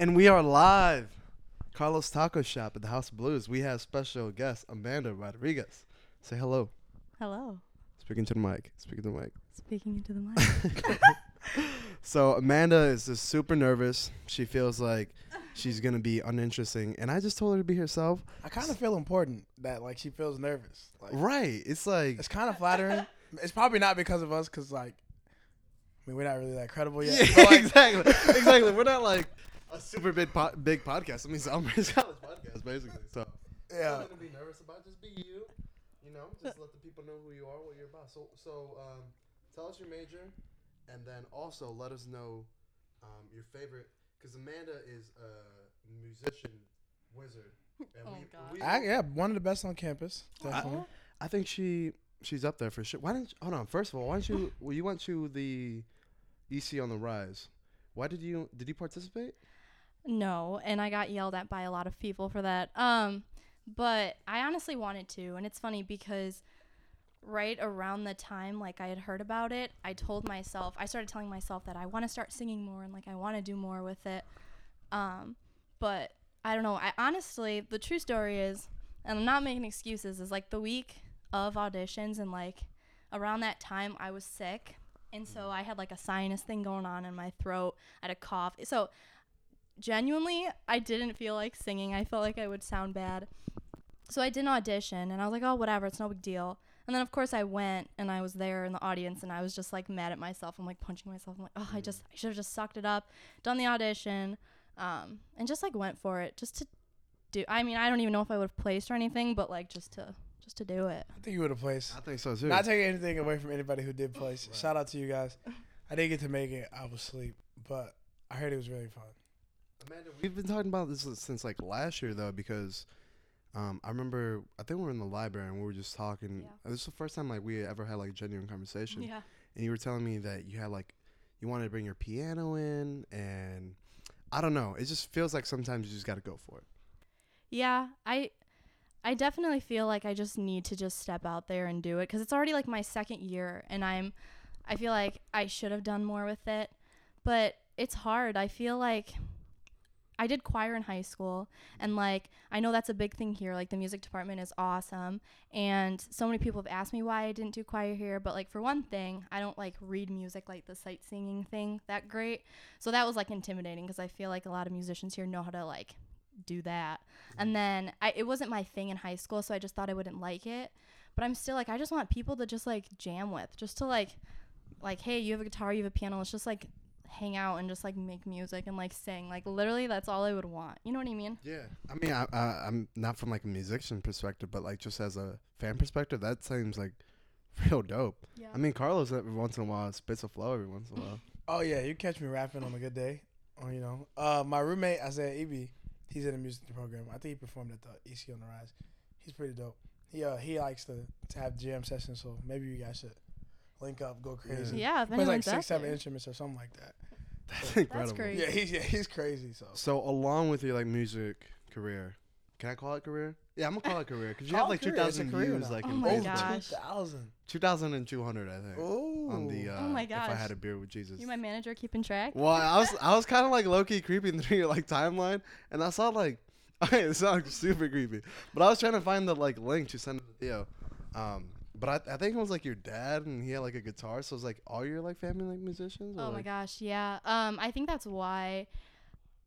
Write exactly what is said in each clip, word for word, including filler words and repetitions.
And we are live. Carlos Taco Shop at the House of Blues. We have special guest Amanda Rodriguez. Say hello. Hello. Speaking to the mic. Speaking to the mic. Speaking into the mic. So Amanda is just super nervous. She feels like she's going to be uninteresting. And I just told her to be herself. I kind of feel important that like she feels nervous. Like, right. It's like. It's kind of flattering. It's probably not because of us because like. I mean, we're not really that credible yet. Yeah, but, like, exactly. Exactly. We're not like a super big po- big podcast. I mean, it's Elmhurst College podcast, basically. So, yeah. I'm going to be nervous about just be you. You know, just let the people know who you are, what you're about. So, so um, tell us your major, and then also let us know um, your favorite. Because Amanda is a musician wizard. And oh, we, God. We, I, yeah, one of the best on campus. Definitely. I, I think she she's up there for sure. Why didn't you, hold on. First of all, why didn't you? Well, you went to the E C on the Rise. Why did you did you participate? No, and I got yelled at by a lot of people for that. Um, but I honestly wanted to, and it's funny because right around the time like I had heard about it, I told myself, I started telling myself that I want to start singing more and like I want to do more with it. Um, but I don't know. I honestly, the true story is, and I'm not making excuses, is like the week of auditions and like around that time I was sick. And so I had like a sinus thing going on in my throat. I had a cough. So genuinely, I didn't feel like singing. I felt like I would sound bad. So I didn't audition. And I was like, oh, whatever. It's no big deal. And then, of course, I went and I was there in the audience. And I was just like mad at myself. I'm like punching myself. I'm like, oh, I just I should have just sucked it up, done the audition, um, and just like went for it just to do. I mean, I don't even know if I would have placed or anything, but like just to. Just to do it. I think you would have placed. I think so too. Not taking anything away from anybody who did place. Right. Shout out to you guys. I didn't get to make it. I was asleep, but I heard it was really fun. Amanda, we've been talking about this since like last year though, because um, I remember I think we were in the library and we were just talking. Yeah. This is the first time like we ever had like genuine conversation. Yeah. And you were telling me that you had like you wanted to bring your piano in, and I don't know. It just feels like sometimes you just got to go for it. Yeah, I. I definitely feel like I just need to just step out there and do it because it's already like my second year and I'm, I feel like I should have done more with it, but it's hard. I feel like I did choir in high school and like, I know that's a big thing here. Like the music department is awesome. And so many people have asked me why I didn't do choir here, but like for one thing, I don't like read music, like the sight singing thing that great. So that was like intimidating because I feel like a lot of musicians here know how to like do that. And then I, it wasn't my thing in high school, so I just thought I wouldn't like it. But I'm still like, I just want people to just like jam with, just to like, like, hey, you have a guitar, you have a piano, let's just like hang out and just like make music and like sing. Like literally, that's all I would want. You know what I mean? Yeah. I mean, I, I, I'm not from like a musician perspective, but like just as a fan perspective, that seems like real dope. Yeah. I mean, Carlos every once in a while spits a flow every once in a while. Oh yeah, you catch me rapping on a good day. Or you know, uh, my roommate Isaiah Eby. He's in the music program. I think he performed at the E C on the Rise. He's pretty dope. He uh, he likes to, to have jam sessions, so maybe you guys should link up, go crazy. Yeah, yeah if plays like six, seven instruments or something like that. That's so, incredible. That's crazy. Yeah, he's yeah, he's crazy. So so along with your like music career, can I call it career? Yeah, I'm gonna call it career because you have like two thousand views, like oh in my gosh, two thousand, two thousand and two hundred, I think. Ooh. On the uh, oh my gosh, if I had a beer with Jesus. You my manager keeping track? Well, I was I was kind of like low key creeping through your like timeline, and I saw like, okay, it sounds super creepy, but I was trying to find the like link to send the video, um, but I I think it was like your dad and he had like a guitar, so it was like all your like family like musicians. Or, oh my like, gosh, yeah, um, I think that's why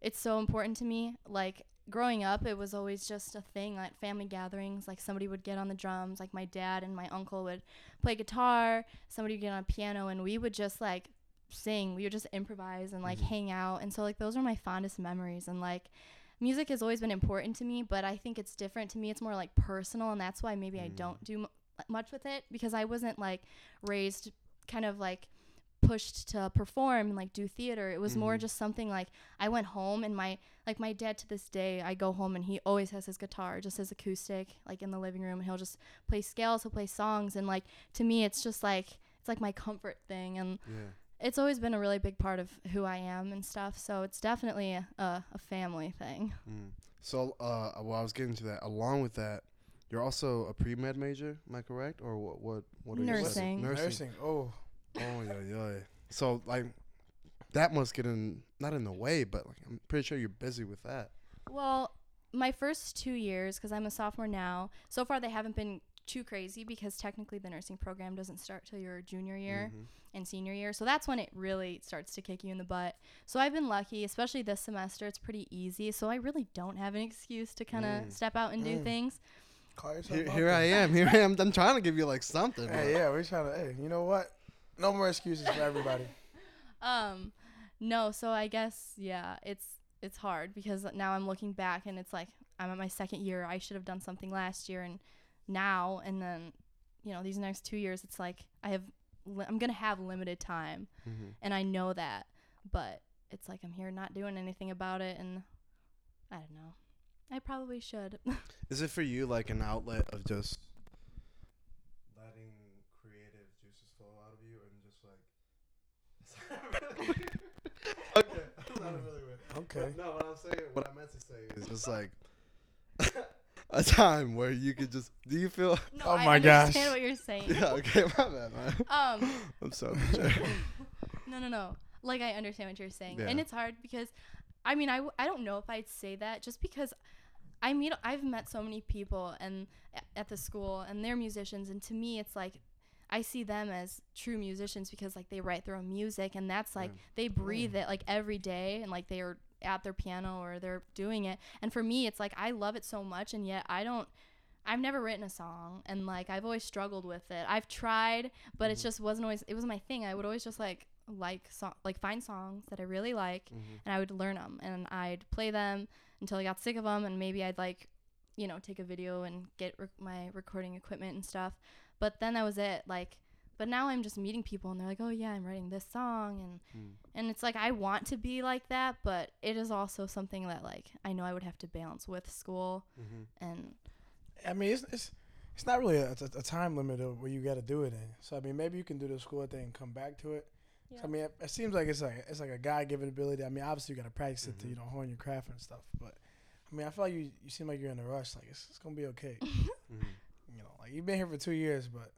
it's so important to me, like. Growing up, it was always just a thing at like family gatherings. Like somebody would get on the drums, like my dad and my uncle would play guitar. Somebody would get on piano, and we would just like sing. We would just improvise and like mm-hmm. hang out. And so like those are my fondest memories. And like music has always been important to me, but I think it's different to me. It's more like personal, and that's why maybe mm-hmm. I don't do m- much with it because I wasn't like raised kind of like pushed to perform and like do theater. It was mm-hmm. more just something like I went home and my like my dad to this day, I go home and he always has his guitar, just his acoustic, like in the living room, and he'll just play scales, he'll play songs, and like to me it's just like it's like my comfort thing, and yeah. it's always been a really big part of who I am and stuff, so it's definitely a, a family thing. Mm. So uh well I was getting to that. Along with that, you're also a pre-med major, am I correct? Or what what what are nursing. you nursing nursing oh Oh yeah, yeah. So like, that must get in, not in the way, but like I'm pretty sure you're busy with that. Well, my first two years, because I'm a sophomore now, so far they haven't been too crazy because technically the nursing program doesn't start till your junior year mm-hmm. and senior year. So that's when it really starts to kick you in the butt. So I've been lucky, especially this semester, it's pretty easy. So I really don't have an excuse to kind of mm. step out and mm. do things. Call yourself here, here I am. Here I am. I'm trying to give you like something. Hey, yeah, we're trying to, hey, you know what? No more excuses for everybody. Um, no. So I guess, yeah, it's, it's hard because now I'm looking back and it's like, I'm at my second year. I should have done something last year. And now and then, you know, these next two years, it's like I have, li- I'm gonna have limited time, mm-hmm. and I know that, but it's like I'm here not doing anything about it, and I don't know. I probably should. Is it for you like an outlet of just letting creative juices flow out of you, and just like? Okay, that's not really weird. Okay. But no, what I'm saying, what I meant to say is just like. A time where you could just do you feel no, oh my gosh I understand what you're saying. Yeah, okay, my bad, man. Um I'm sorry. no no no like I understand what you're saying, yeah. And it's hard because I mean I, w- I don't know if I'd say that just because I mean I've met so many people and at the school and they're musicians, and to me it's like I see them as true musicians because like they write their own music and that's like yeah. they breathe yeah. it like every day and like they are at their piano or they're doing it, and for me it's like I love it so much, and yet I don't I've never written a song, and like I've always struggled with it. I've tried, but mm-hmm. it just wasn't always it was my thing. I would always just like like so, like find songs that I really like, mm-hmm. and I would learn them and I'd play them until I got sick of them, and maybe I'd like you know take a video and get rec- my recording equipment and stuff, but then that was it. Like but now I'm just meeting people and they're like, oh yeah, I'm writing this song. And mm. and it's like, I want to be like that, but it is also something that like, I know I would have to balance with school. Mm-hmm. And I mean, it's it's, it's not really a, a time limit of where you got to do it in. So I mean, maybe you can do the school thing and come back to it. Yeah. So, I mean, it, it seems like it's like, it's like a God given ability. I mean, obviously you got to practice mm-hmm. it to, you know, hone your craft and stuff. But I mean, I feel like you, you seem like you're in a rush. Like it's, it's going to be okay. mm-hmm. You know, like you've been here for two years, but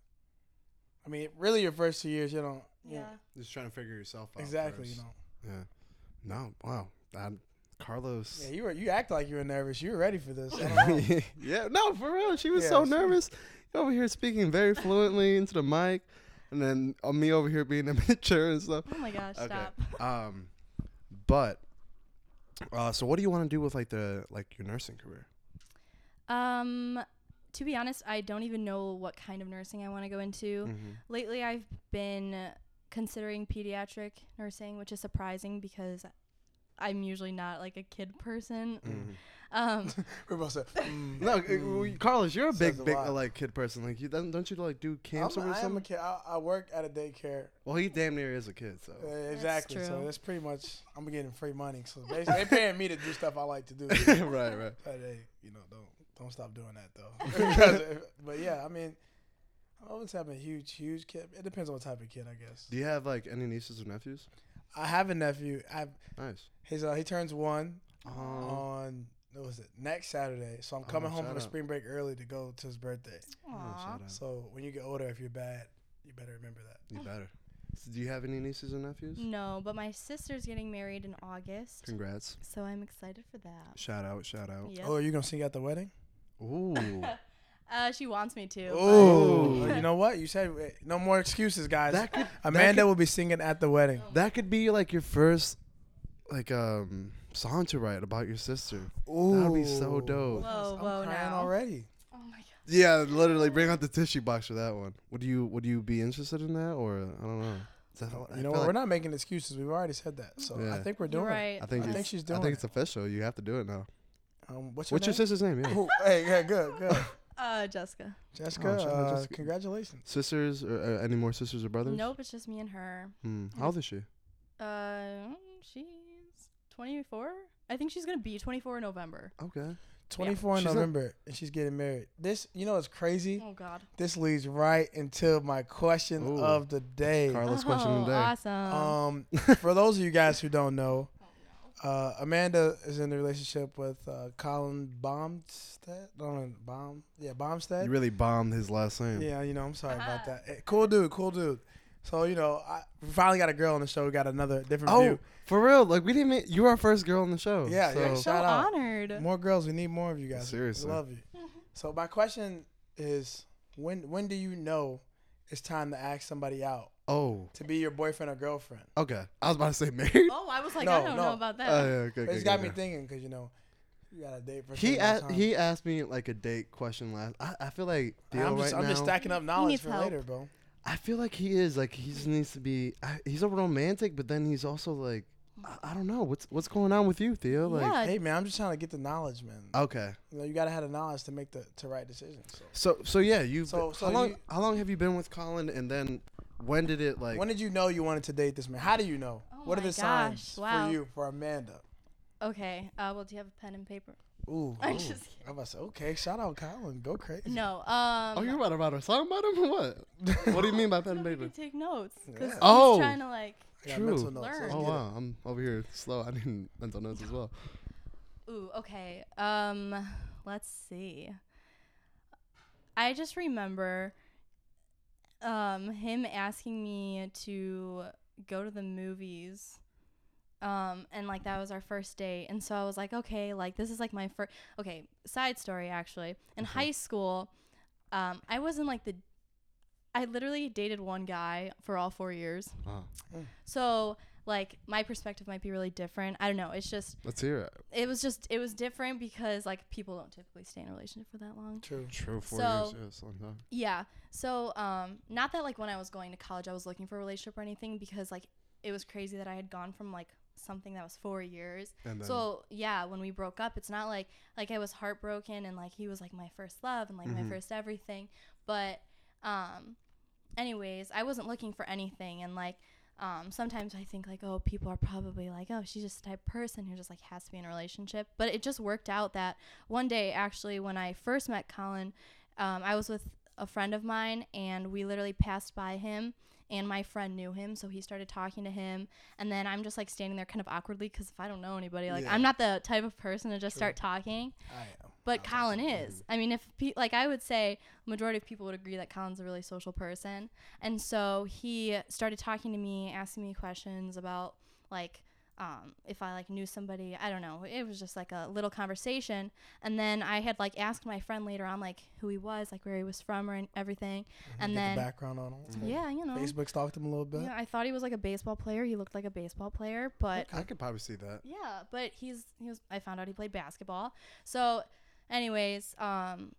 I mean, really, your first two years, you don't. Yeah. You know, just trying to figure yourself out. Exactly, first. You know. Yeah. No. Wow. I'm Carlos. Yeah, you were. You act like you were nervous. You were ready for this. I don't know. Yeah. No, for real. She was yeah, so she nervous. Was. You're over here speaking very fluently into the mic, and then uh, me over here being immature and stuff. Oh my gosh! Okay. Stop. Um, but, uh, so what do you want to do with like the like your nursing career? Um. To be honest, I don't even know what kind of nursing I want to go into. Mm-hmm. Lately, I've been considering pediatric nursing, which is surprising because I'm usually not like a kid person. Mm-hmm. Um, We're both saying, mm, no, mm, Carlos, you're a big, a big uh, like kid person. Like, you don't, don't you like do camps I'm, or something? I'm a kid. I, I work at a daycare. Well, he damn near is a kid, so uh, exactly. That's so that's pretty much I'm getting free money. So basically, they're paying me to do stuff I like to do. right, right. But hey, you know, don't. Don't stop doing that, though. But, yeah, I mean, I always have a huge, huge kid. It depends on what type of kid, I guess. Do you have, like, any nieces or nephews? I have a nephew. I have nice. His, uh, he turns one um, on, what was it, next Saturday. So I'm coming oh, home from the spring break early to go to his birthday. Aww. So when you get older, if you're bad, you better remember that. You better. So do you have any nieces or nephews? No, but my sister's getting married in August. Congrats. So I'm excited for that. Shout out, shout out. Yep. Oh, are you going to sing at the wedding? Ooh. uh, she wants me to. Ooh. You know what? You said no more excuses, guys. That could, Amanda that could, will be singing at the wedding. That could be like your first, like um, song to write about your sister. Ooh. That'd be so dope. Whoa, I'm whoa, crying now. Already. Oh my god. Yeah, literally, bring out the tissue box for that one. Would you Would you be interested in that, or I don't know? That, I you know what? Like we're not making excuses. We've already said that, so yeah. I think we're doing You're right. it. I think, I think she's doing. I think it's official. You have to do it now. Um, what's your, what's your sister's name? Yeah. Oh, hey, yeah, good, good. Uh, Jessica. Jessica, oh, uh, Jessica. Congratulations. Sisters, or, uh, any more sisters or brothers? Nope, it's just me and her. Hmm. How old is she? Uh, she's twenty-four. I think she's gonna be twenty-four in November. Okay. twenty-four yeah. in she's November, like, and she's getting married. This, you know, it's crazy. Oh God. This leads right into my question Ooh. of the day. Carlos' oh, question of the day. Awesome. Um, for those of you guys who don't know. Uh, Amanda is in a relationship with uh, Colin Bombstead. No, Bomb. Yeah, Bombstead. You really bombed his last name. Yeah, you know, I'm sorry uh-huh. about that. Hey, cool dude, cool dude. So, you know, I finally got a girl on the show. Got another different oh, view. For real. Like, we didn't make, you were our first girl on the show. Yeah. So, yeah, so honored. Out. More girls. We need more of you guys. Seriously. We love you. So my question is, when when do you know it's time to ask somebody out? Oh. To be your boyfriend or girlfriend. Okay. I was about to say married. Oh, I was like, no, I don't no. know about that. Oh, yeah, okay, but it's okay, got okay. me thinking because, you know, you got a date for he asked He asked me, like, a date question last. I, I feel like Theo I'm just, right I'm now, just stacking up knowledge for help. later, bro. I feel like he is like he just needs to be. I, he's a romantic, but then he's also like, I, I don't know what's what's going on with you, Theo. Like, yeah. hey man, I'm just trying to get the knowledge, man. Okay. You know, you gotta have the knowledge to make the to right decisions. So so, so yeah, you. So, so how long you, how long have you been with Colin? And then when did it like? When did you know you wanted to date this man? How do you know? Oh what are the gosh. signs wow. for you for Amanda? Okay. Uh, well, do you have a pen and paper? Ooh, I'm ooh. just kidding. I was okay. Shout out Colin, go crazy. No, um. Oh, you about about a song about him or what? What do you mean by pen and paper? Take notes. Cause yeah. Oh, he's trying to like true. Learn. Notes. Oh wow, I'm over here slow. I need mental notes as well. Ooh, okay. Um, let's see. I just remember, um, him asking me to go to the movies. Um, and like that was our first date. And so I was like, okay, like this is like my first, okay. Side story, actually in mm-hmm. high school. Um, I wasn't like the, I literally dated one guy for all four years. Oh. Mm. So like my perspective might be really different. I don't know. It's just, let's hear it. It was just, it was different because like people don't typically stay in a relationship for that long. True. True. Four so, years. Yeah, yeah. So, um, not that like when I was going to college, I was looking for a relationship or anything because like, it was crazy that I had gone from like, something that was four years, so yeah, when we broke up, it's not like like I was heartbroken and like he was like my first love and like mm-hmm. my first everything, but um anyways I wasn't looking for anything. And like um sometimes I think like, oh, people are probably like, oh, she's just the type of person who just like has to be in a relationship, but it just worked out that one day, actually, when I first met Colin, um I was with a friend of mine and we literally passed by him. And my friend knew him, so he started talking to him. And then I'm just, like, standing there kind of awkwardly because if I don't know anybody, like, yeah. I'm not the type of person to just True. start talking. I am. But I Colin know. is. I mean, if pe- like, I would say majority of people would agree that Colin's a really social person. And so he started talking to me, asking me questions about, like, um, if I, like, knew somebody. I don't know. It was just, like, a little conversation. And then I had, like, asked my friend later on, like, who he was, like, where he was from or everything. And, and then the background on him. Yeah, you know. Facebook stalked him a little bit. Yeah, I thought he was, like, a baseball player. He looked like a baseball player, but. I could probably see that. Yeah, but he's, he was, I found out he played basketball. So, anyways, um,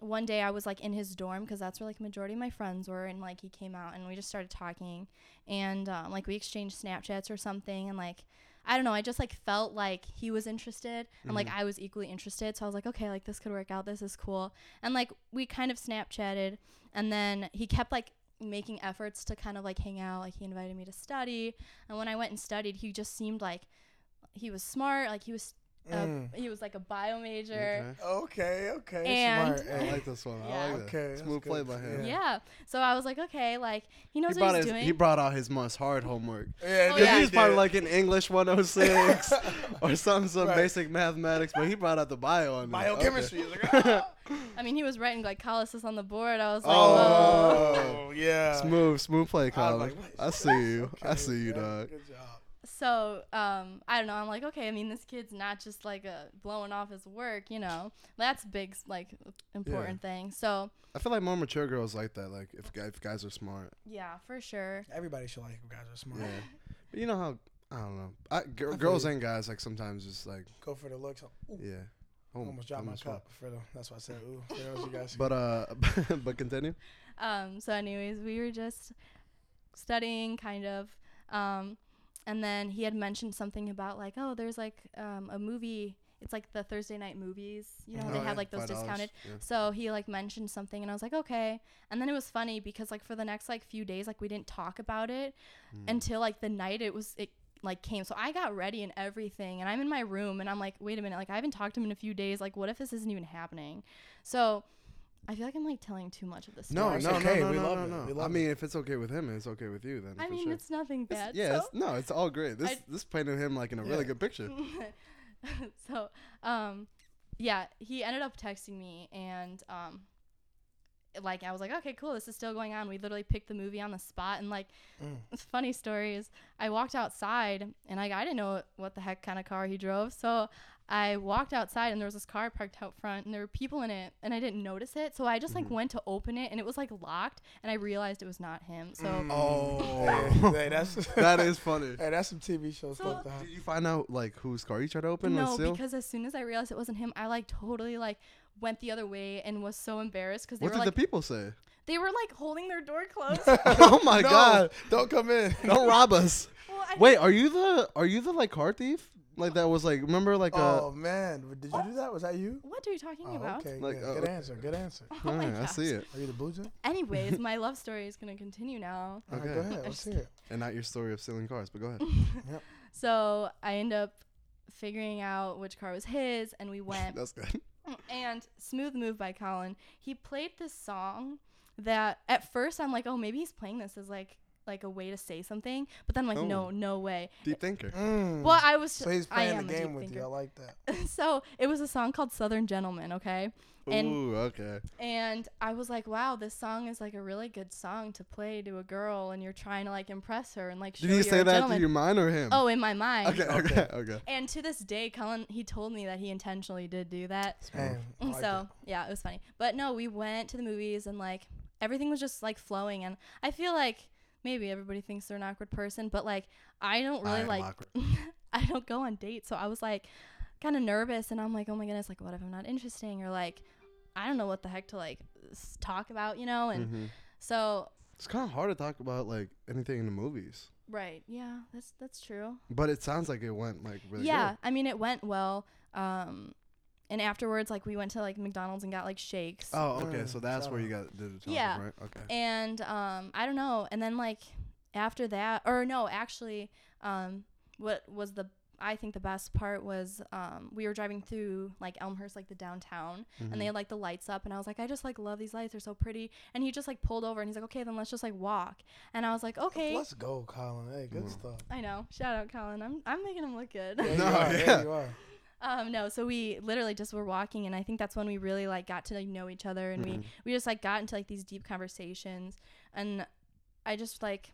one day I was, like, in his dorm because that's where, like, majority of my friends were. And, like, he came out and we just started talking. And, um, like, we exchanged Snapchats or something and, like. I don't know. I just, like, felt like he was interested and, mm-hmm. like, I was equally interested. So I was like, okay, like, this could work out. This is cool. And, like, we kind of Snapchatted. And then he kept, like, making efforts to kind of, like, hang out. Like, he invited me to study. And when I went and studied, he just seemed like he was smart. Like, he was uh, mm. he was, like, a bio major. Okay, okay. okay. And smart. I like this one. Yeah. I like okay, that. Smooth play by him. Yeah. yeah. So I was like, okay, like, he knows he what he's his, doing. He brought out his must hard homework. Yeah, oh, yeah. He's probably like an English one oh six or something, some right. basic mathematics, but he brought out the bio. On Biochemistry. Okay. I mean, he was writing glycolysis on the board. I was like, oh, whoa. yeah. Smooth, smooth play, Colin. Like, I see you. Okay, I see you, yeah, dog. Good job. So, um, I don't know. I'm like, okay, I mean, this kid's not just, like, a blowing off his work, you know. That's big, like, important yeah. thing. So I feel like more mature girls like that, like, if, if guys are smart. Yeah, for sure. Everybody should like if guys are smart. Yeah. But you know how, I don't know. I, g- I girls and guys, like, sometimes just, like. Go for the looks. Ooh. Yeah. Oh, almost dropped almost my cup. For the, that's why I said, ooh. You guys but, uh, but continue. Um. So, anyways, we were just studying, kind of. Um. And then he had mentioned something about, like, oh, there's, like, um, a movie. It's, like, the Thursday night movies. You know, oh, they yeah. have, like, those five dollars discounted. Yeah. So he, like, mentioned something, and I was like, okay. And then it was funny because, like, for the next, like, few days, like, we didn't talk about it mm. until, like, the night it was – it like came. So I got ready and everything, and I'm in my room, and I'm like, wait a minute. Like, I haven't talked to him in a few days. Like, what if this isn't even happening? So – I feel like I'm, like, telling too much of this story. No, no, okay, no, no, we love no, no, no. We love I mean, it. If it's okay with him, it's okay with you then. I mean, sure. It's nothing bad. It's, yeah, so it's, no, it's all great. This I, this painted him, like, in a yeah. really good picture. so, um, yeah, he ended up texting me, and um, like, I was like, okay, cool, this is still going on. We literally picked the movie on the spot. And, like, mm. funny stories. I walked outside, and, like, I didn't know what the heck kind of car he drove. So I walked outside, and there was this car parked out front, and there were people in it, and I didn't notice it. So I just, mm. like, went to open it, and it was, like, locked, and I realized it was not him. So mm. Oh. hey, hey, that's, that is funny. Hey, that's some T V show so stuff. Did you find out, like, whose car you tried to open? No, still? Because as soon as I realized it wasn't him, I, like, totally, like, went the other way and was so embarrassed because they what were like. What did the people say? They were like holding their door closed. Oh my no, god! Don't come in! Don't rob us! Well, wait, are you the are you the like car thief? Like that was like remember like oh a, man, did you oh. do that? Was that you? What are you talking oh, about? Okay, like, good. Uh, good answer, good answer. Oh all right, I see it. Are you the blue jay? Anyways, my love story is gonna continue now. Okay, right, go ahead. Let's hear it. And not your story of stealing cars, but go ahead. Yep. So I end up figuring out which car was his, and we went. That's good. And smooth move by Colin. He played this song that at first I'm like, oh, maybe he's playing this as like like a way to say something. But then I'm like, oh. no, no way. Deep thinker. Mm. Well, I was. So he's playing I am the game with thinker. You. I like that. So it was a song called Southern Gentleman. Okay. And, ooh, okay. And I was like, wow, this song is like a really good song to play to a girl, and you're trying to like impress her and like. Show Did you say that gentleman. Through your mind or him? Oh, in my mind. Okay, okay, okay. And to this day, Colin, he told me that he intentionally did do that. Damn, so like it. Yeah, it was funny. But no, we went to the movies and like everything was just like flowing, and I feel like maybe everybody thinks they're an awkward person, but like I don't really I like. I don't go on dates, so I was like kind of nervous, and I'm like, oh my goodness, like what if I'm not interesting or like. I don't know what the heck to like s- talk about, you know, and mm-hmm. so it's kind of hard to talk about like anything in the movies. Right. Yeah, that's that's true. But it sounds like it went like really. Yeah, good. I mean, it went well. Um, and afterwards, like we went to like McDonald's and got like shakes. Oh, okay. Mm. So that's so. Where you got did the yeah. Right? Okay. And um, I don't know. And then like after that, or no, actually, um, what was the I think the best part was um, we were driving through like Elmhurst, like the downtown, mm-hmm. and they had like the lights up, and I was like, I just like love these lights; they're so pretty. And he just like pulled over, and he's like, okay, then let's just like walk. And I was like, okay, let's go, Colin. Hey, good mm. stuff. I know. Shout out, Colin. I'm I'm making him look good. Yeah, you no, are. Yeah. Yeah, you are. Um, no, so we literally just were walking, and I think that's when we really like got to like, know each other, and mm-hmm. we we just like got into like these deep conversations, and I just like,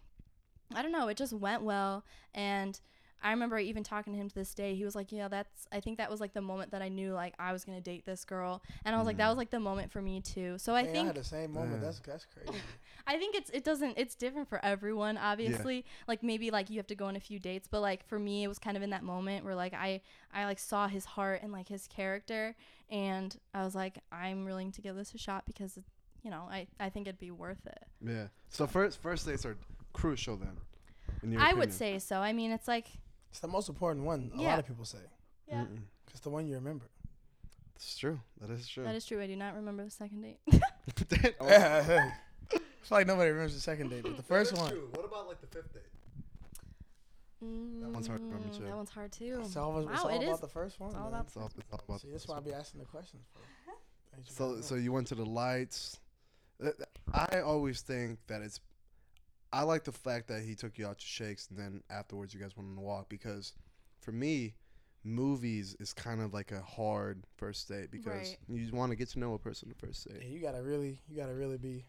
I don't know, it just went well, and. I remember even talking to him to this day. He was like, yeah, that's, I think that was like the moment that I knew like I was going to date this girl. And I was mm. like, that was like the moment for me too. So I Man, think I had the same moment. Yeah. That's, that's crazy. I think it's, it doesn't, it's different for everyone, obviously. Yeah. Like maybe like you have to go on a few dates, but like for me, it was kind of in that moment where like I, I like saw his heart and like his character. And I was like, I'm willing to give this a shot because, you know, I, I think it'd be worth it. Yeah. So first, first dates are crucial then. I opinion. Would say so. I mean, it's like, it's the most important one, a yeah. lot of people say. Yeah. Because the one you remember. That's true. That is true. That is true. I do not remember the second date. oh. yeah, hey. It's like nobody remembers the second date, but the first one. True. What about like the fifth date? Mm, that one's hard to remember too. That one's hard too. It's all, wow, it's all it about is. The first one. It's all about, it's all, it's all about See, the first one. That's why I be asking the questions. so, so you went to the lights. I always think that it's. I like the fact that he took you out to shakes and then afterwards you guys went on a walk because for me, movies is kind of like a hard first date because right. you want to get to know a person the first date. Yeah, you gotta really, you gotta really be,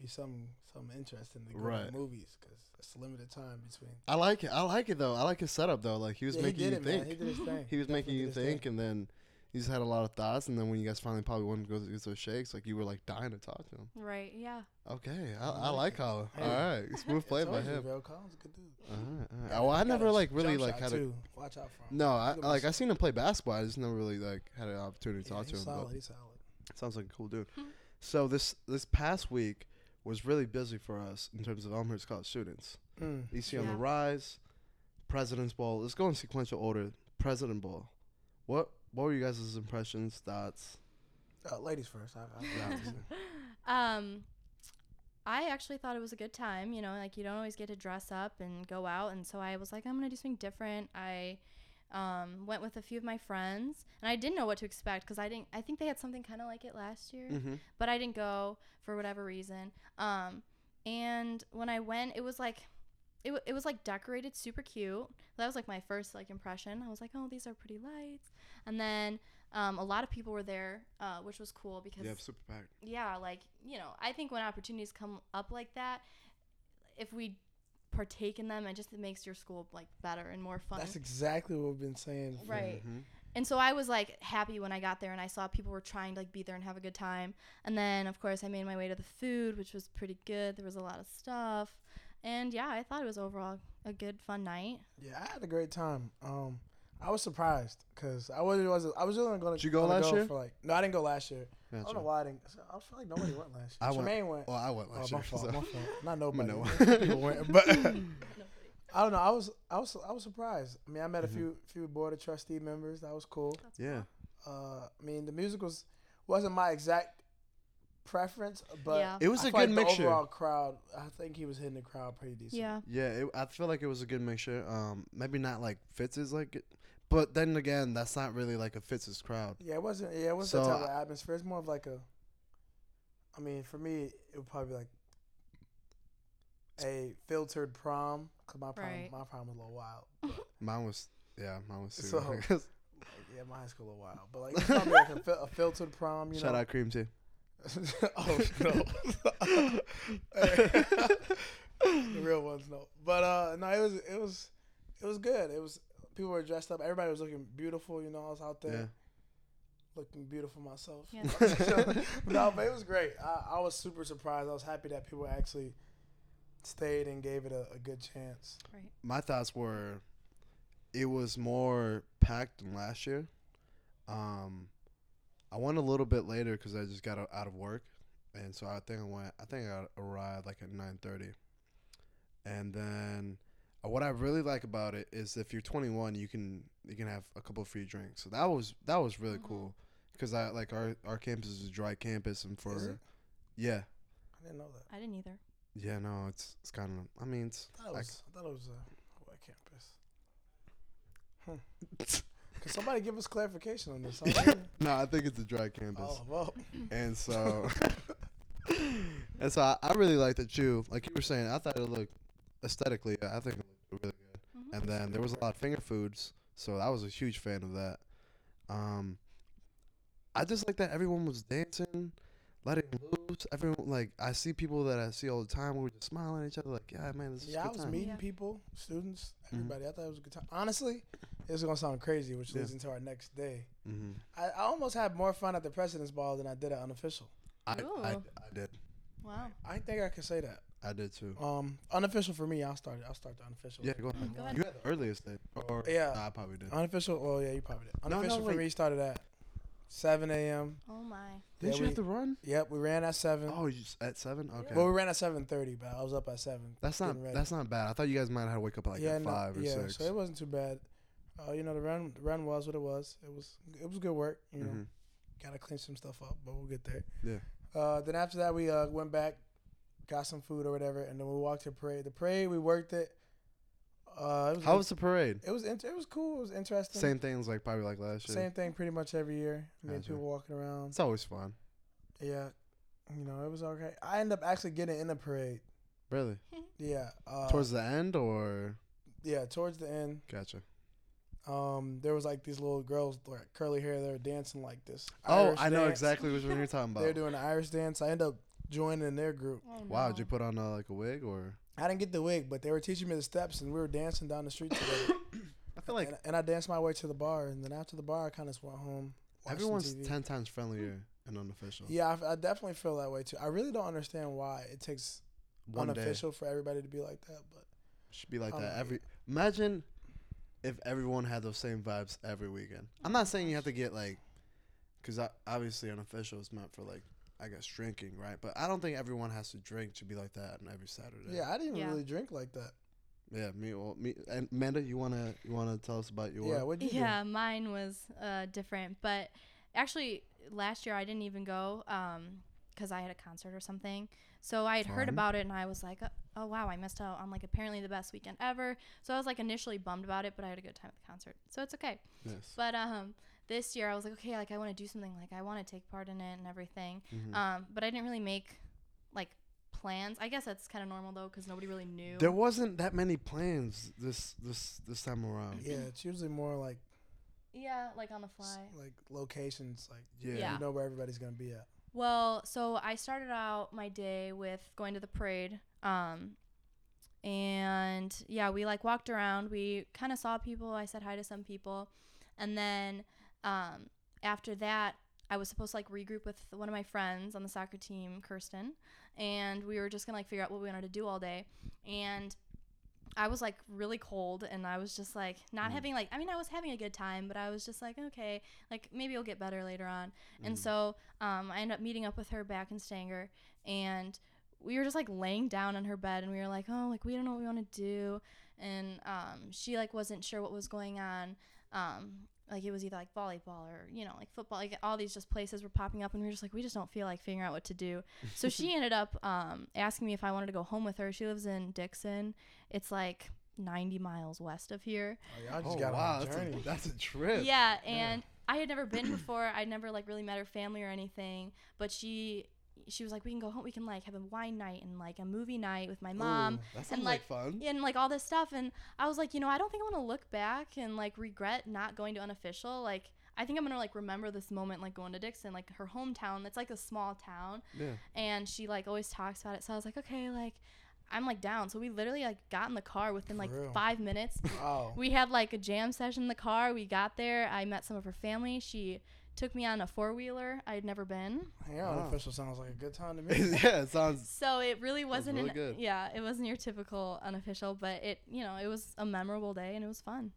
be something, something interesting to go right. to movies because it's a limited time between. I like it. I like it though. I like his setup though. Like he was yeah, making he did you it, think. Man. He did his thing. He was Definitely making you think, thing. And then you just had a lot of thoughts, and then when you guys finally probably wanted to go get those shakes, like you were like dying to talk to him. Right. Yeah. Okay, I, I like Colin. Hey. All right, smooth play by him. Bro. Colin's a good dude. All right, all right. Yeah, well, I never like really like had a. Watch out for him. No, I like I seen him play basketball. I just never really like had an opportunity to yeah, talk to him. Solid, but he's solid. Sounds like a cool dude. So this this past week was really busy for us in terms of Elmhurst College students. Mm. E C yeah. on the Rise, President's Ball. Let's go in sequential order. President Ball. What? What were you guys' impressions, thoughts? Uh, ladies first. I, I um, I actually thought it was a good time. You know, like you don't always get to dress up and go out, and so I was like, I'm gonna do something different. I um, went with a few of my friends, and I didn't know what to expect because I didn't. I think they had something kind of like it last year, mm-hmm. but I didn't go for whatever reason. Um, and when I went, it was like. It w- it was like decorated super cute. That was like my first like impression. I was like, oh, these are pretty lights. And then Um, a lot of people were there, uh, which was cool because yeah, super packed. Yeah, like you know, I think when opportunities come up like that, if we partake in them, it just it makes your school like better and more fun. That's exactly what we've been saying. Right. Mm-hmm. And so I was like happy when I got there and I saw people were trying to like be there and have a good time. And then of course I made my way to the food, which was pretty good. There was a lot of stuff. And yeah, I thought it was overall a good fun night. Yeah, I had a great time. Um, I was surprised because I wasn't, wasn't I was really going to. Did you go last go year? For like, no, I didn't go last year. Gotcha. I don't know why I didn't. I feel like nobody went last year. I Jermaine went. went. Well, I went last oh, year. My fault. So. My fault. Not nobody. No people went, but I don't know. I was I was I was surprised. I mean, I met mm-hmm. a few few board of trustee members. That was cool. That's yeah. Cool. Uh, I mean, the musicals wasn't my exact preference, but yeah. it was I a good like mixture. The overall crowd, I think he was hitting the crowd pretty decent. Yeah. Yeah. It, I feel like it was a good mixture. Um, maybe not like Fitz's like. It, But then again, that's not really like a Fitz's crowd. Yeah, it wasn't. Yeah, it wasn't so that type I, of atmosphere. It's more of like a. I mean, for me, it would probably be like a filtered prom. Cause my prom, right. my prom was a little wild. Mine was, yeah, mine was. Too, so, like, yeah, my high school was a little wild, but like it's probably like a, fil- a filtered prom. You Shout know? Out Cream Tea. Oh no, the real ones no. But uh, no, it was it was it was good. It was. People were dressed up. Everybody was looking beautiful. You know, I was out there yeah. looking beautiful myself. Yeah. No, but it was great. I, I was super surprised. I was happy that people actually stayed and gave it a, a good chance. Right. My thoughts were it was more packed than last year. Um, I went a little bit later because I just got out of work. And so I think I went. I think I arrived like at nine thirty. And then... What I really like about it is if you're twenty-one, you can you can have a couple of free drinks. So that was that was really mm-hmm. cool because I like our, our campus is a dry campus and for is it? Yeah. I didn't know that. I didn't either. Yeah, no, it's it's kind of I mean it's I thought it was, I, I thought it was a white campus. Huh. Can somebody give us clarification on this? No, I think it's a dry campus. Oh well. And so and so I, I really liked it too. Like you were saying, I thought it looked. Aesthetically, I think it looked really good. Mm-hmm. And then there was a lot of finger foods, so I was a huge fan of that. Um, I just like that everyone was dancing, letting loose. Everyone like I see people that I see all the time. We were just smiling at each other, like, "Yeah, man, this is yeah." A good I was time. meeting yeah. people, students, everybody. Mm-hmm. I thought it was a good time. Honestly, it's gonna sound crazy, which yeah. leads into our next day. Mm-hmm. I, I almost had more fun at the President's Ball than I did at Unofficial. I, I, I did. Wow. I think I can say that. I did too. Um, unofficial for me. I'll start. I'll start the unofficial. Yeah, go ahead. Go ahead. You had the earliest day. Or yeah, nah, I probably did. Unofficial. Well, yeah, you probably did. Unofficial no, no, for me started at seven a.m. Oh my! Did yeah, you we, have to run? Yep, we ran at seven. Oh, you at seven? Okay. Well, we ran at seven thirty, but I was up at seven. That's not. That's not bad. I thought you guys might have had to wake up like yeah, at five no, or yeah, six. Yeah, so it wasn't too bad. Uh, you know, the run, the run was what it was. It was, it was good work. You mm-hmm. know, gotta clean some stuff up, but we'll get there. Yeah. Uh, then after that, we uh went back. Got some food or whatever, and then we walked to the parade. The parade, we worked it. Uh, it was How like, was the parade? It was inter- it was cool. It was interesting. Same things like probably like last year. Same thing pretty much every year. I mean, gotcha. People walking around. It's always fun. Yeah, you know it was okay. I ended up actually getting in the parade. Really? Yeah. Uh, towards the end or? Yeah, towards the end. Gotcha. Um, there was like these little girls, like curly hair, they were dancing like this. Irish oh, I dance. know exactly which one you're talking about. They were doing the Irish dance. I ended up. Joining their group. Oh, no. Wow, did you put on uh, like a wig or? I didn't get the wig, but they were teaching me the steps, and we were dancing down the street together. I feel like, and, and I danced my way to the bar, and then after the bar, I kind of just went home. Everyone's ten times friendlier and Unofficial. Yeah, I, I definitely feel that way too. I really don't understand why it takes One Unofficial day. For everybody to be like that, but it should be like that know. every. Imagine if everyone had those same vibes every weekend. I'm not saying you have to get like, because obviously Unofficial is meant for like. I guess drinking, right? But I don't think everyone has to drink to be like that on every Saturday. Yeah, I didn't yeah. really drink like that. Yeah, me. Well, me. And Amanda, you wanna you wanna tell us about your? Yeah, what did you? Yeah, do? Mine was uh, different, but actually last year I didn't even go because um, I had a concert or something. So I had Fun. heard about it and I was like, oh, oh wow, I missed out on like apparently the best weekend ever. So I was like initially bummed about it, but I had a good time at the concert, so it's okay. Yes. But um. This year I was like, okay, like I want to do something, like I want to take part in it and everything. Mm-hmm. Um, but I didn't really make like plans. I guess that's kind of normal though, because nobody really knew. There wasn't that many plans this this this time around. Yeah, it's usually more like Yeah, like on the fly. Like locations, like yeah, yeah. you know where everybody's gonna be at. Well, so I started out my day with going to the parade. Um, and yeah, we like walked around. We kind of saw people. I said hi to some people, and then um, after that, I was supposed to like regroup with one of my friends on the soccer team, Kirsten, and we were just gonna like figure out what we wanted to do all day. And I was like really cold, and I was just like not mm. having like I mean I was having a good time, but I was just like, okay, like maybe it'll get better later on. Mm. And so um, I ended up meeting up with her back in Stanger, and we were just like laying down on her bed, and we were like, oh, like we don't know what we want to do. And um, she like wasn't sure what was going on. Um, like it was either like volleyball or, you know, like football, like all these just places were popping up, and we were just like, we just don't feel like figuring out what to do. So she ended up um, asking me if I wanted to go home with her. She lives in Dixon. It's like ninety miles west of here. Oh, yeah, I just oh got wow, that's a, that's a trip. Yeah, and yeah. I had never been before. I'd never like really met her family or anything, but she she was like, we can go home, we can like have a wine night and like a movie night with my mom. Ooh, that sounds and, like, like fun and like all this stuff. And I was like, you know, I don't think I want to look back and like regret not going to unofficial. Like I think I'm gonna like remember this moment, like going to Dixon, like her hometown. That's like a small town. Yeah. And she like always talks about it. So I was like, okay, like I'm like down. So we literally like got in the car within like five minutes. Wow. We had like a jam session in the car. We got there, I met some of her family. She took me on a four-wheeler. I had never been. Yeah, wow. Unofficial sounds like a good time to me. Yeah, it sounds. So it really wasn't. Really an, good. Yeah, it wasn't your typical unofficial, but it, you know, it was a memorable day and it was fun.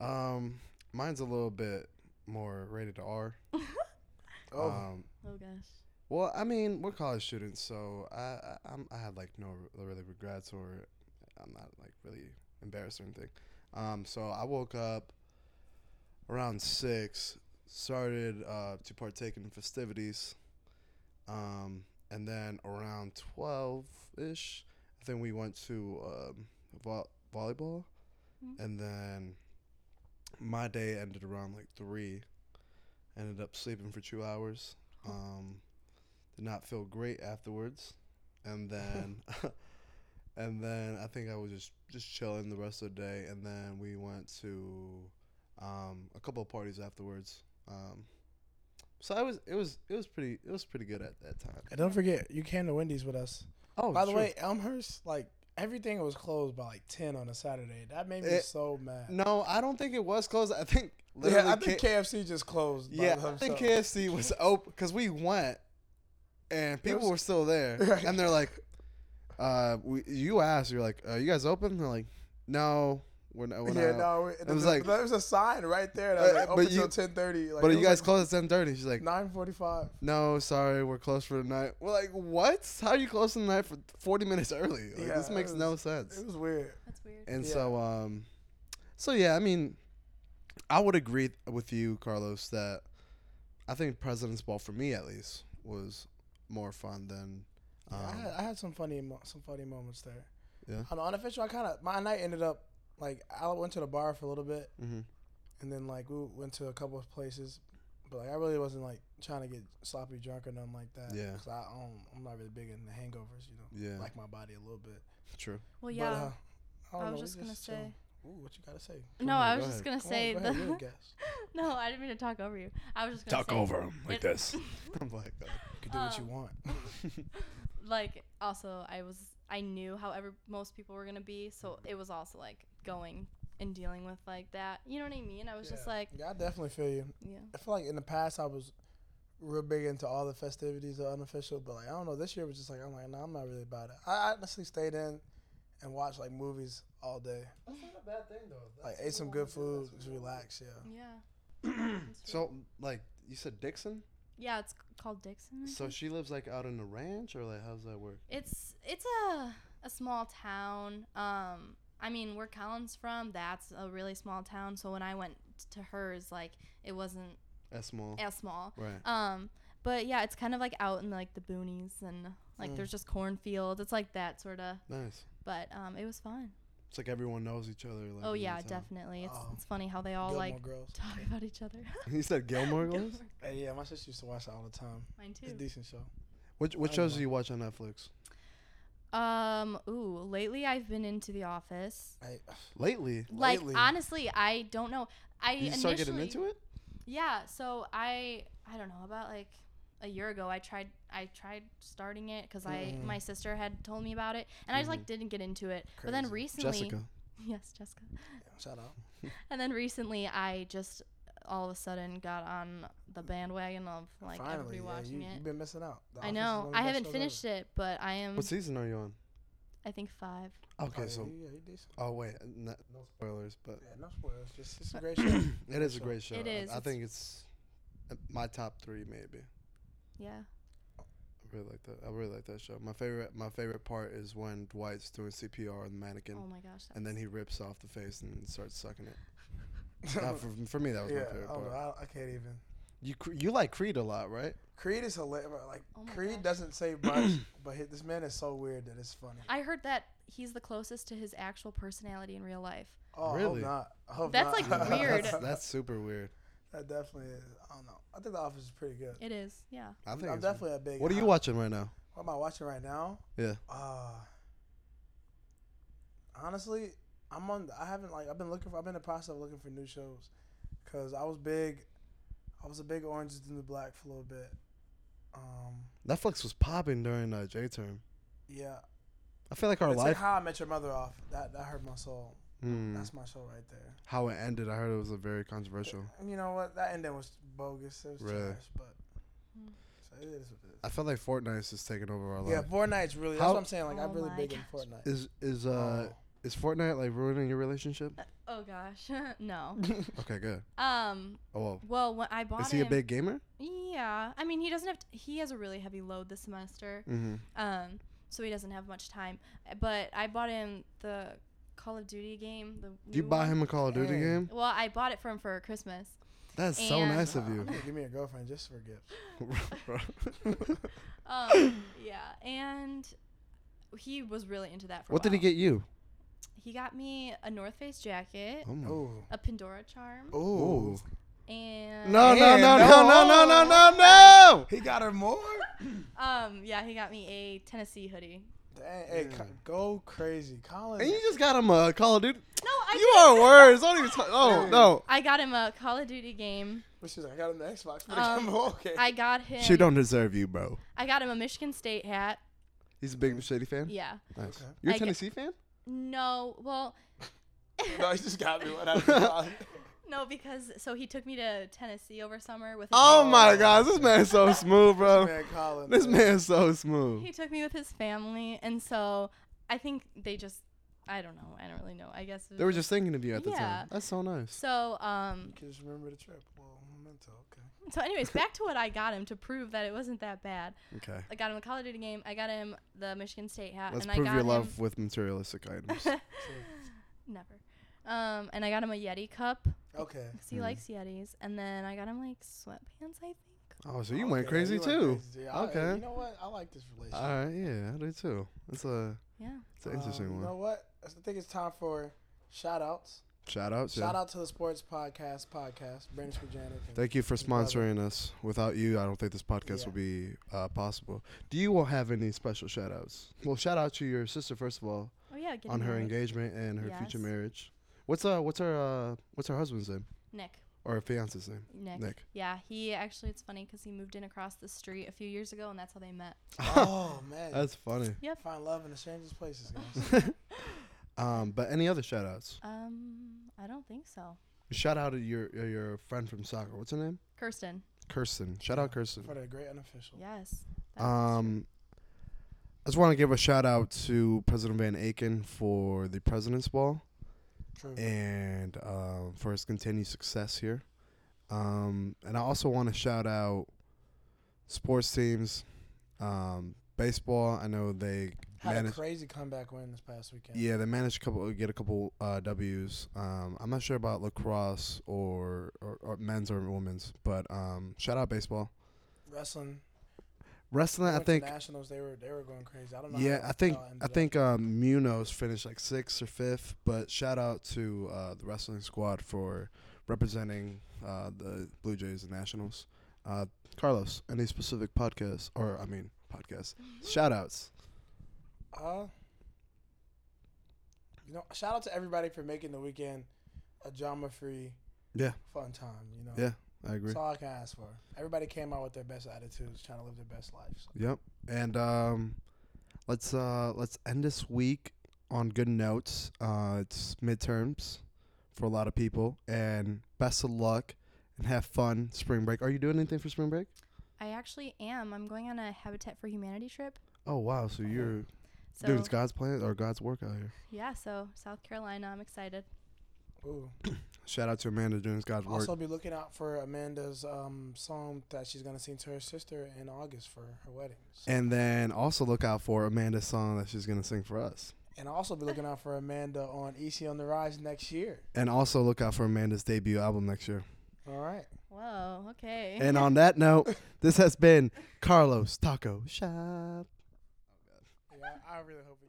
Um, mine's a little bit more rated R. oh. Um, oh gosh. Well, I mean, we're college students, so I, I, I'm, I had like no really regrets, or I'm not like really embarrassed or anything. Um, so I woke up around six, started uh, to partake in festivities, um, and then around twelve-ish, I think we went to um, vo- volleyball, mm-hmm. and then my day ended around like three. Ended up sleeping for two hours. Um, did not feel great afterwards, and then and then I think I was just, just chilling the rest of the day, and then we went to Um, a couple of parties afterwards. Um, so I was, it was, it was pretty, it was pretty good at that time. And don't forget, you came to Wendy's with us. Oh, by the true. way, Elmhurst, like everything was closed by like ten on a Saturday. That made me it, so mad. No, I don't think it was closed. I think literally yeah, I think K- KFC just closed. By yeah, themselves. I think K F C was open because we went, and people was, were still there, right. And they're like, uh, we, "You asked, you're like, uh, you guys open?" And they're like, "No." When, when yeah, I, no, it, it was, was like there was a sign right there that was like open till ten thirty. But you guys like, closed at ten thirty. She's like nine forty five. No, sorry, we're closed for the night. We're like, what? How are you closed for the night for forty minutes early? Like, yeah, this makes was, no sense. It was weird. That's weird. And yeah. so, um, so yeah, I mean, I would agree with you, Carlos, that I think President's Ball for me at least was more fun than. Um, yeah, I, had, I had some funny, some funny moments there. Yeah. On unofficial, I kind of my night ended up. Like, I went to the bar for a little bit, mm-hmm. and then, like, we went to a couple of places, but, like, I really wasn't, like, trying to get sloppy drunk or nothing like that. Yeah. Because I, um, I'm not really big in the hangovers, you know. Yeah. I like my body a little bit. True. Well, yeah. But, uh, I, don't I was know, just going to say. Chill. Ooh, what you got to say? Come no, on, I was just going to say. On, go ahead, the no, I didn't mean to talk over you. I was just going to Talk over him like this. I'm like, uh, you can do um, what you want. Like, also, I was. I knew however most people were going to be, so it was also, like, going and dealing with, like, that. You know what I mean? I was yeah. just, like... Yeah, I definitely feel you. Yeah. I feel like in the past I was real big into all the festivities or unofficial, but, like, I don't know. This year was just, like, I'm like, no, nah, I'm not really about it. I honestly stayed in and watched, like, movies all day. That's not a bad thing, though. That's like, ate some good food, just relaxed, yeah. Yeah. So, like, you said Dixon? Yeah, it's called Dixon. So she lives like out in the ranch, or like how's that work? It's it's a a small town. Um, I mean, where Colin's from, that's a really small town. So when I went to hers, like it wasn't as small. As small, right? Um, but yeah, it's kind of like out in like the boonies, and like mm. there's just cornfields. It's like that sort of nice. But um, it was fun. It's like everyone knows each other. Like oh, yeah, definitely. It's, oh. it's funny how they all, Gilmore like, Girls. Talk about each other. You said Gilmore Girls? Hey, yeah, my sister used to watch that all the time. Mine, too. It's a decent show. What, what shows know. do you watch on Netflix? Um, ooh, lately I've been into The Office. I, lately? Like, lately. honestly, I don't know. I Did you start getting into it? Yeah. So I I don't know, about like a year ago, I tried I tried starting it because mm. I my sister had told me about it, and mm-hmm. I just like didn't get into it. Crazy. But then recently, Jessica. Yes, Jessica. Yeah, shout out. And then recently, I just all of a sudden got on the bandwagon of like Finally, everybody watching yeah, you, it. You've been missing out. The I know. I haven't finished ever. it, but I am. What season are you on? I think five. Okay, oh, so yeah, yeah, oh wait, not, no spoilers, but yeah, no spoilers. Just it's a great show. It is a great show. It is. I, I think it's my top three, maybe. Yeah. I really like that. I really like that show. My favorite, my favorite part is when Dwight's doing C P R on the mannequin. Oh my gosh. And then he rips off the face and starts sucking it. uh, for, for me, that was yeah, my favorite part. Oh, I, I can't even. You you like Creed a lot, right? Creed is hilarious. Like oh Creed gosh. doesn't say much, but his, this man is so weird that it's funny. I heard that he's the closest to his actual personality in real life. Oh, really? Not. That's not. Like weird. that's, that's super weird. That definitely is. I don't know. I think The Office is pretty good. It is. Yeah. I think I'm definitely good. a big. What are you watching right now? What am I watching right now? Yeah. Uh, honestly, I'm on. I haven't like. I've been looking for. I've been in the process of looking for new shows, because I was big. I was a big Orange is the New Black for a little bit. Um, Netflix was popping during the uh, J term. Yeah. I feel like our it's life. Like How I Met Your Mother off. That that hurt my soul. Mm. That's my show right there. How it ended. I heard it was a very controversial. It, you know what? That ending was bogus. It was really? trash, but. Mm. So it is what it is. I feel like Fortnite's just taking over our life. Yeah, Fortnite's really. How, that's what I'm saying. Like, oh I'm really big gosh. in Fortnite. Is, is, uh, oh. is Fortnite, like, ruining your relationship? Uh, Oh gosh, no. Okay, good. Um. Oh. Well, well when I bought him. Is he him, a big gamer? Yeah, I mean, he doesn't have. To, he has a really heavy load this semester. Mm-hmm. Um. So he doesn't have much time. But I bought him the Call of Duty game. The you bought one. him a Call of Duty and, game? Well, I bought it for him for Christmas. That's and so nice of you. Give me a girlfriend just for a gift. um. Yeah, and he was really into that for. What a while. did he get you? He got me a North Face jacket, oh. a Pandora charm, oh, and no, no, no, no, no, no, no, no, no. He got her more. Um, yeah, he got me a Tennessee hoodie. Dang, hey, yeah. go crazy, Colin. And you just got him a Call of Duty. No, I. You are words. Don't even. T- oh Dang. no. I got him a Call of Duty game. Which is I got him the Xbox. Um, okay. I got him. She don't deserve you, bro. I got him a Michigan State hat. He's a big Mercedes fan. Yeah. Nice. Okay. You're a I Tennessee g- fan? No, well. no, he just got me. What No, because so he took me to Tennessee over summer with. His oh family. my gosh, this man's so smooth, bro. This man Colin, this man's so smooth. He took me with his family, and so I think they just. I don't know. I don't really know. I guess they were just thinking of you at the yeah. time. That's so nice. So um. You can just remember the trip. Well, memento. Okay. So, anyways, back to what I got him to prove that it wasn't that bad. Okay. I got him a Call of Duty game. I got him the Michigan State hat. Let's and prove I got your love him with materialistic items. Never. Um, and I got him a Yeti cup. Okay. Because he mm. likes Yetis. And then I got him, like, sweatpants, I think. Oh, so you okay, went crazy, you too. Went crazy. Okay. I, you know what? I like this relationship. All right, yeah, I do, too. It's, a, yeah. it's an um, interesting one. You know what? I think it's time for shout-outs. Shout out to Shout out to the Sports Podcast Podcast. Brandon Spajanik. Thank you for sponsoring us. Without you, I don't think this podcast yeah. would be uh, possible. Do you all have any special shout outs? Well, shout out to your sister first of all. Oh yeah, on her married. engagement and her yes. future marriage. What's uh what's her uh what's her husband's name? Nick. Or her fiance's name? Nick. Nick. Yeah, he actually, it's funny because he moved in across the street a few years ago, and that's how they met. Oh man, that's funny. Yep. Find love in the strangest places, guys. Um, but any other shout outs? Um, I don't think so. Shout out to your your friend from soccer. What's her name? Kirsten. Kirsten. Shout out Kirsten. For the great unofficial. Yes. Um, I just want to give a shout out to President Van Aken for the President's Ball. True. And um, for his continued success here. Um, and I also want to shout out sports teams. Um, baseball. I know they. Had a crazy comeback win this past weekend. Yeah, they managed to couple, get a couple uh, W's. Um, I'm not sure about lacrosse or, or, or men's or women's, but um, shout out baseball. Wrestling. Wrestling, I think. Nationals, they were they were going crazy. I don't know. Yeah, I think I think um, Munoz finished like sixth or fifth. But shout out to uh, the wrestling squad for representing uh, the Blue Jays and Nationals. Uh, Carlos, any specific podcasts or I mean podcasts? Shout outs. Uh, you know, shout out to everybody for making the weekend a drama-free yeah, fun time, you know. Yeah, I agree. That's all I can ask for. Everybody came out with their best attitudes, trying to live their best lives. So. Yep. And um, let's uh, let's end this week on good notes. Uh, it's midterms for a lot of people, and best of luck and have fun spring break. Are you doing anything for spring break? I actually am. I'm going on a Habitat for Humanity trip. Oh, wow. So you're so doing God's plan or God's work out here. Yeah, so South Carolina. I'm excited. Ooh. Shout out to Amanda doing God's work. Also be looking out for Amanda's um, song that she's going to sing to her sister in August for her wedding. So. And then also look out for Amanda's song that she's going to sing for us. And also be looking out for Amanda on E C on the Rise next year. And also look out for Amanda's debut album next year. All right. Whoa, okay. And on that note, this has been Carlos Taco Shop. Oh, God. Yeah, I really hope